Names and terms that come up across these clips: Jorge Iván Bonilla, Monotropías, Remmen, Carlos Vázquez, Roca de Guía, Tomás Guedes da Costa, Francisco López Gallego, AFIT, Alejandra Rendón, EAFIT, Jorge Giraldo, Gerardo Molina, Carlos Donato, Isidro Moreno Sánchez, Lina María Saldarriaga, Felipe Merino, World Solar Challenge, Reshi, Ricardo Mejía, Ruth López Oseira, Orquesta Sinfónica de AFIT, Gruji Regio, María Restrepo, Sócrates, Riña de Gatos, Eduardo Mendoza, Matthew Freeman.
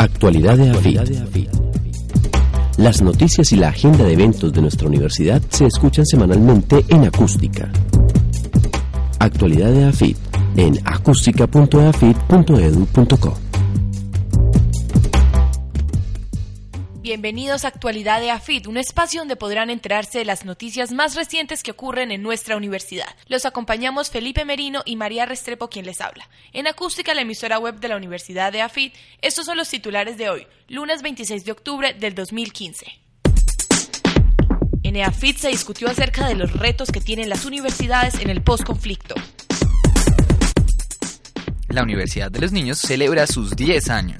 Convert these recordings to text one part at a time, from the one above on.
Actualidad de AFIT. Las noticias y la agenda de eventos de nuestra universidad se escuchan semanalmente en Acústica. Actualidad de AFIT en acústica.afit.edu.co. Bienvenidos a Actualidad de AFIT, un espacio donde podrán enterarse de las noticias más recientes que ocurren en nuestra universidad. Los acompañamos Felipe Merino y María Restrepo, quien les habla. En Acústica, la emisora web de la Universidad de AFIT, estos son los titulares de hoy, lunes 26 de octubre del 2015. En EAFIT se discutió acerca de los retos que tienen las universidades en el posconflicto. La Universidad de los Niños celebra sus 10 años.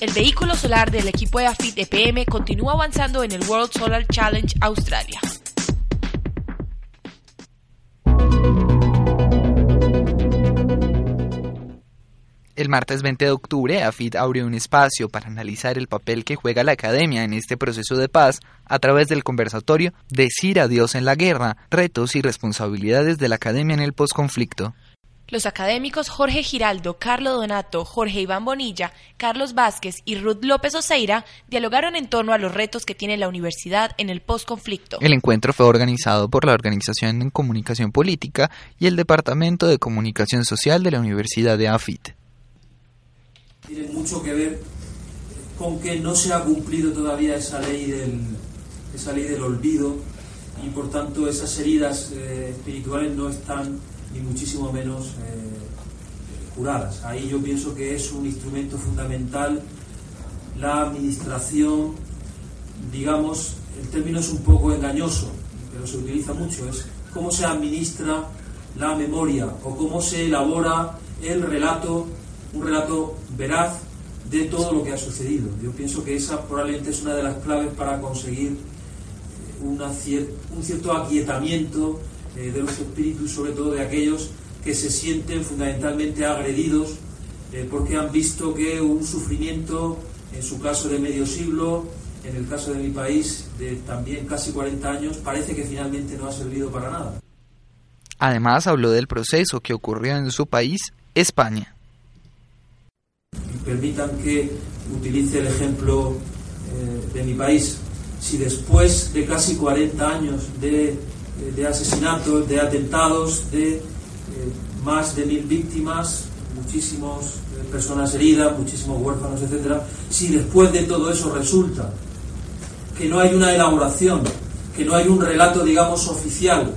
El vehículo solar del equipo de AFIT EPM continúa avanzando en el World Solar Challenge Australia. El martes 20 de octubre, AFIT abrió un espacio para analizar el papel que juega la academia en este proceso de paz a través del conversatorio Decir adiós en la guerra, retos y responsabilidades de la academia en el posconflicto. Los académicos Jorge Giraldo, Carlos Donato, Jorge Iván Bonilla, Carlos Vázquez y Ruth López Oseira dialogaron en torno a los retos que tiene la universidad en el posconflicto. El encuentro fue organizado por la Organización en Comunicación Política y el Departamento de Comunicación Social de la Universidad de AFIT. Tiene mucho que ver con que no se ha cumplido todavía esa ley del olvido y por tanto esas heridas espirituales no están ni muchísimo menos curadas. Ahí yo pienso que es un instrumento fundamental la administración, digamos, el término es un poco engañoso, pero se utiliza mucho, es cómo se administra la memoria o cómo se elabora el relato, un relato veraz de todo lo que ha sucedido. Yo pienso que esa probablemente es una de las claves para conseguir un cierto aquietamiento de los espíritus, sobre todo de aquellos que se sienten fundamentalmente agredidos porque han visto que un sufrimiento, en su caso de medio siglo, en el caso de mi país, de también casi 40 años, parece que finalmente no ha servido para nada. Además, habló del proceso que ocurrió en su país, España. Permitan que utilice el ejemplo de mi país. Si después de casi 40 años de asesinatos, de atentados, de más de 1.000 víctimas, muchísimas personas heridas, muchísimos huérfanos, etcétera. Si después de todo eso resulta que no hay una elaboración, que no hay un relato, digamos, oficial,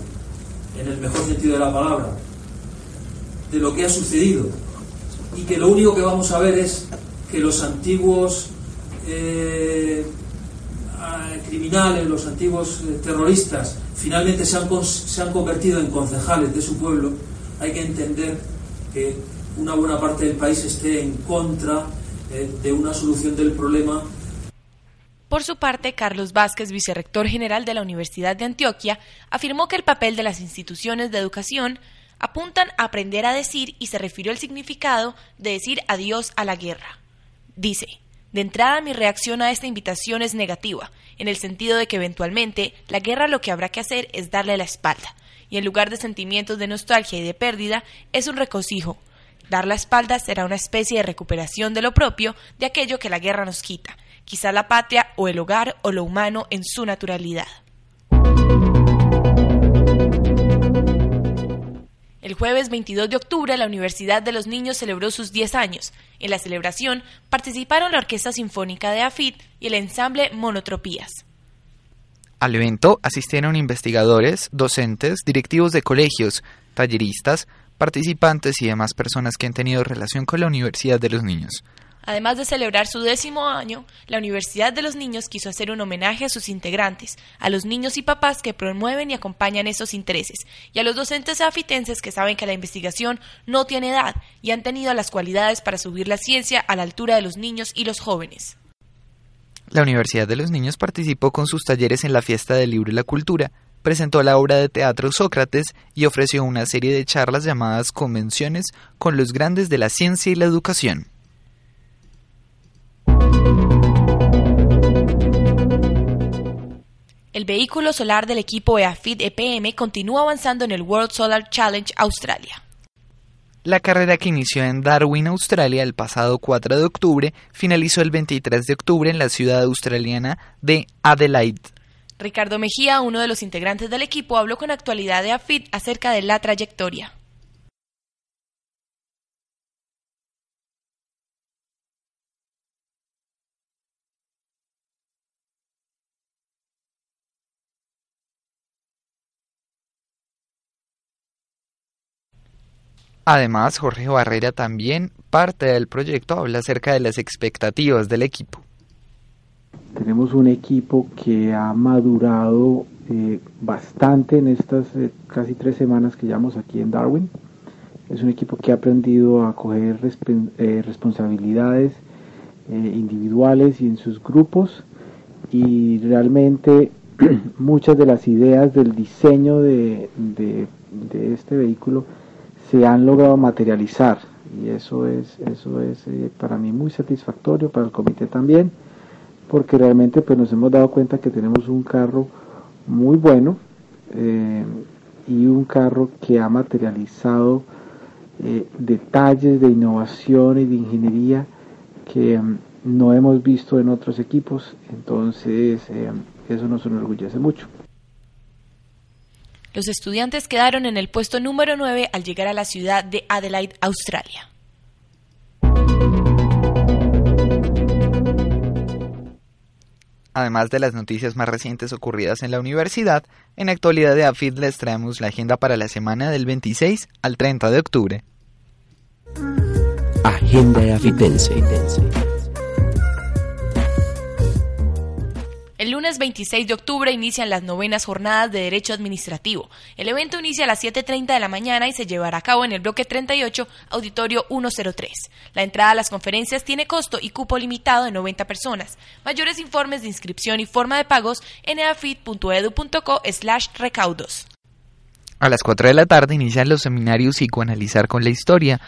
en el mejor sentido de la palabra, de lo que ha sucedido, y que lo único que vamos a ver es que los antiguos criminales, los antiguos terroristas, finalmente se han convertido en concejales de su pueblo, hay que entender que una buena parte del país esté en contra de una solución del problema. Por su parte, Carlos Vázquez, vicerrector general de la Universidad de Antioquia, afirmó que el papel de las instituciones de educación apuntan a aprender a decir y se refirió al significado de decir adiós a la guerra. Dice: de entrada, mi reacción a esta invitación es negativa, en el sentido de que eventualmente la guerra lo que habrá que hacer es darle la espalda, y en lugar de sentimientos de nostalgia y de pérdida, es un regocijo. Dar la espalda será una especie de recuperación de lo propio, de aquello que la guerra nos quita, quizá la patria o el hogar o lo humano en su naturalidad. El jueves 22 de octubre, la Universidad de los Niños celebró sus 10 años. En la celebración participaron la Orquesta Sinfónica de AFIT y el ensamble Monotropías. Al evento asistieron investigadores, docentes, directivos de colegios, talleristas, participantes y demás personas que han tenido relación con la Universidad de los Niños. Además de celebrar su 10º año, la Universidad de los Niños quiso hacer un homenaje a sus integrantes, a los niños y papás que promueven y acompañan estos intereses, y a los docentes afitenses que saben que la investigación no tiene edad y han tenido las cualidades para subir la ciencia a la altura de los niños y los jóvenes. La Universidad de los Niños participó con sus talleres en la Fiesta del Libro y la Cultura, presentó la obra de teatro Sócrates y ofreció una serie de charlas llamadas convenciones con los grandes de la ciencia y la educación. El vehículo solar del equipo EAFIT EPM continúa avanzando en el World Solar Challenge Australia. La carrera que inició en Darwin, Australia, el pasado 4 de octubre, finalizó el 23 de octubre en la ciudad australiana de Adelaide. Ricardo Mejía, uno de los integrantes del equipo, habló con Actualidad de AFIT acerca de la trayectoria. Además, Jorge Barrera, también parte del proyecto, habla acerca de las expectativas del equipo. Tenemos un equipo que ha madurado bastante en estas casi 3 semanas que llevamos aquí en Darwin. Es un equipo que ha aprendido a coger responsabilidades individuales y en sus grupos, y realmente muchas de las ideas del diseño de este vehículo se han logrado materializar, y eso es para mí muy satisfactorio, para el comité también, porque realmente pues nos hemos dado cuenta que tenemos un carro muy bueno y un carro que ha materializado detalles de innovación y de ingeniería que no hemos visto en otros equipos, entonces eso nos enorgullece mucho. Los estudiantes quedaron en el puesto número 9 al llegar a la ciudad de Adelaide, Australia. Además de las noticias más recientes ocurridas en la universidad, en Actualidad de AFIT les traemos la agenda para la semana del 26 al 30 de octubre. Agenda de Afitense. El lunes 26 de octubre inician las 9ª jornadas de Derecho Administrativo. El evento inicia a las 7:30 de la mañana y se llevará a cabo en el bloque 38, auditorio 103. La entrada a las conferencias tiene costo y cupo limitado de 90 personas. Mayores informes de inscripción y forma de pagos en eafit.edu.co/recaudos. A las 4 de la tarde inician los seminarios Psicoanalizar con la Historia,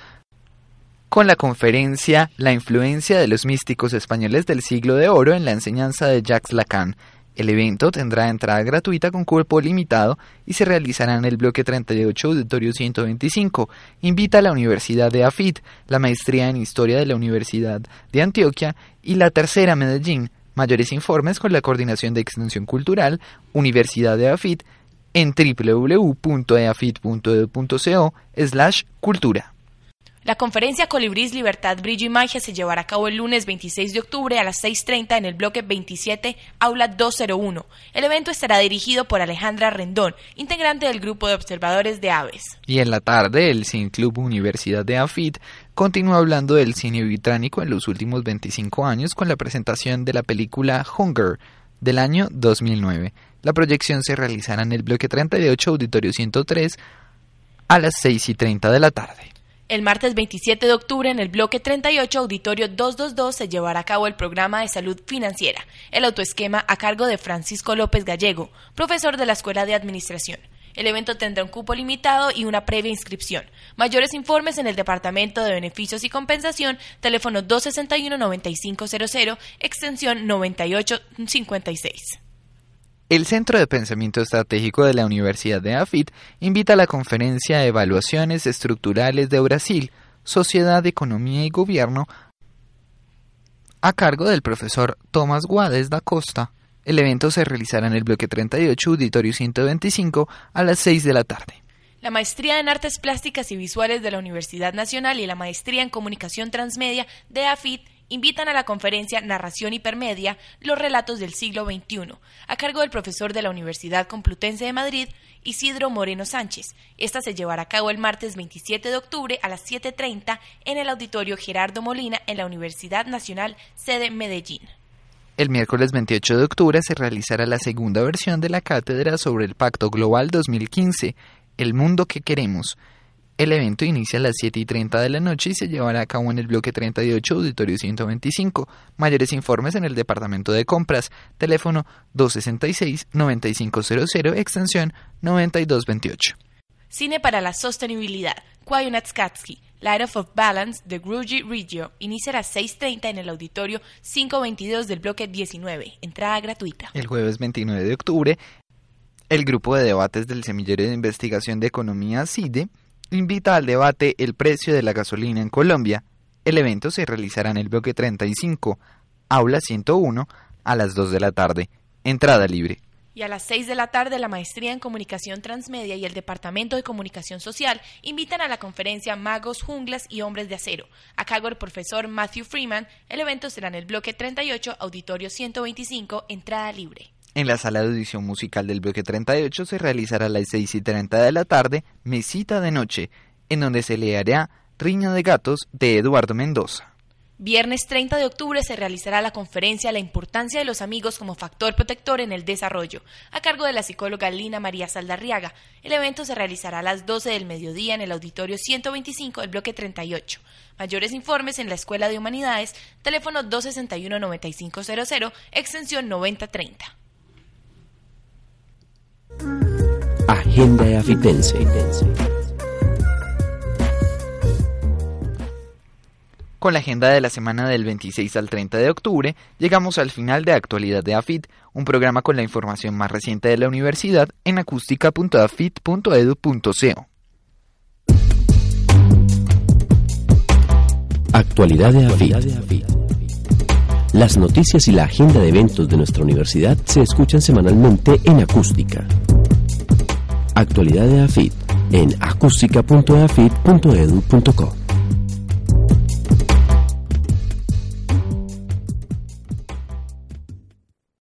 con la conferencia La influencia de los místicos españoles del siglo de oro en la enseñanza de Jacques Lacan. El evento tendrá entrada gratuita con cupo limitado y se realizará en el bloque 38, auditorio 125. Invita a la Universidad de AFIT, la maestría en Historia de la Universidad de Antioquia y la tercera Medellín. Mayores informes con la Coordinación de Extensión Cultural, Universidad de AFIT, en www.eafit.edu.co/cultura. La conferencia Colibrís, Libertad, Brillo y Magia se llevará a cabo el lunes 26 de octubre a las 6:30 en el bloque 27, aula 201. El evento estará dirigido por Alejandra Rendón, integrante del grupo de observadores de aves. Y en la tarde, el Cine Club Universidad de AFIT continúa hablando del cine británico en los últimos 25 años con la presentación de la película Hunger del año 2009. La proyección se realizará en el bloque 38, auditorio 103, a las 6:30 de la tarde. El martes 27 de octubre en el bloque 38, auditorio 222, se llevará a cabo el programa de salud financiera, el autoesquema a cargo de Francisco López Gallego, profesor de la Escuela de Administración. El evento tendrá un cupo limitado y una previa inscripción. Mayores informes en el Departamento de Beneficios y Compensación, teléfono 261-9500, extensión 9856. El Centro de Pensamiento Estratégico de la Universidad de AFIT invita a la conferencia Evaluaciones Estructurales de Brasil, Sociedad, Economía y Gobierno, a cargo del profesor Tomás Guedes da Costa. El evento se realizará en el bloque 38, auditorio 125, a las 6 de la tarde. La maestría en Artes Plásticas y Visuales de la Universidad Nacional y la maestría en Comunicación Transmedia de AFIT invitan a la conferencia Narración Hipermedia, los relatos del siglo XXI, a cargo del profesor de la Universidad Complutense de Madrid, Isidro Moreno Sánchez. Esta se llevará a cabo el martes 27 de octubre a las 7:30 en el Auditorio Gerardo Molina en la Universidad Nacional, sede Medellín. El miércoles 28 de octubre se realizará la segunda versión de la cátedra sobre el Pacto Global 2015, El Mundo que Queremos. El evento inicia a las 7:30 de la noche y se llevará a cabo en el bloque 38, Auditorio 125. Mayores informes en el Departamento de Compras. Teléfono 266-9500, extensión 9228. Cine para la sostenibilidad. Kwajaleski, Light of Balance de Gruji Regio. Inicia a las 6:30 en el Auditorio 522 del bloque 19. Entrada gratuita. El jueves 29 de octubre, el Grupo de Debates del Semillero de Investigación de Economía CIDE invita al debate el precio de la gasolina en Colombia. El evento se realizará en el bloque 35, aula 101, a las 2 de la tarde. Entrada libre. Y a las 6 de la tarde, la Maestría en Comunicación Transmedia y el Departamento de Comunicación Social invitan a la conferencia Magos, Junglas y Hombres de Acero, a cargo del profesor Matthew Freeman. El evento será en el bloque 38, Auditorio 125, entrada libre. En la sala de audición musical del bloque 38 se realizará a las 6:30 de la tarde, Mesita de Noche, en donde se leerá Riña de Gatos de Eduardo Mendoza. Viernes 30 de octubre se realizará la conferencia La importancia de los amigos como factor protector en el desarrollo, a cargo de la psicóloga Lina María Saldarriaga. El evento se realizará a las 12 del mediodía en el Auditorio 125 del bloque 38. Mayores informes en la Escuela de Humanidades, teléfono 261-9500, extensión 9030. Agenda eafitense. Con la agenda de la semana del 26 al 30 de octubre, llegamos al final de Actualidad de AFIT, un programa con la información más reciente de la universidad en acústica.afit.edu.co. Actualidad de AFIT. Las noticias y la agenda de eventos de nuestra universidad se escuchan semanalmente en Acústica. Actualidad de AFIT en acústica.afit.edu.co.